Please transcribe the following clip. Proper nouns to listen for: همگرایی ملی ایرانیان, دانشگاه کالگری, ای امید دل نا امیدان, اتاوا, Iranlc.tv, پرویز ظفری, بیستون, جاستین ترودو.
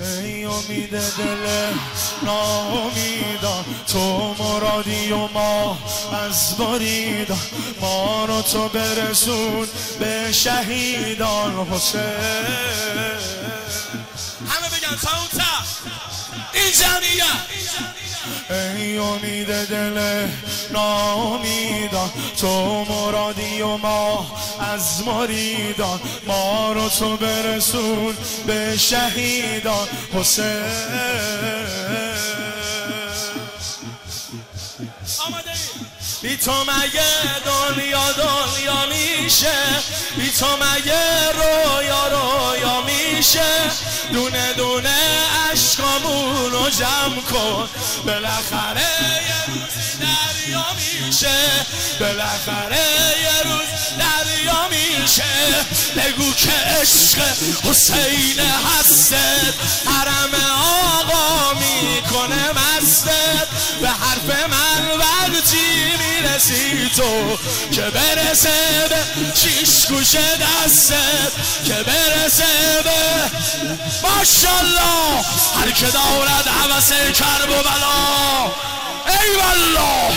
ای امید دل نا امیدان، تو مرادی و ما از بریدان، ما رو تو برسون به شهیدان حسین. همه بگن ساونتا این جمعیه. ای امید دل نا امیدان، تو مرادی و ما از مریدان، ما رو تو برسون به شهیدان حسین. آمده بی تو مگه دنیا دنیا میشه، بی تو مگه رویا رویا میشه، دونه دونه عشقامون رو جمع کن، بالاخره یه روز دریا میشه، بالاخره یه روز دریا میشه. بگو که عشق حسین هستت، حرم آقا میکنه مستت، به حرف من وقتی میرسی تو، که برسه به شیش گوشه دستت، که برسه به ماشالله هر که دارد عوض کرب و بلا. ای والله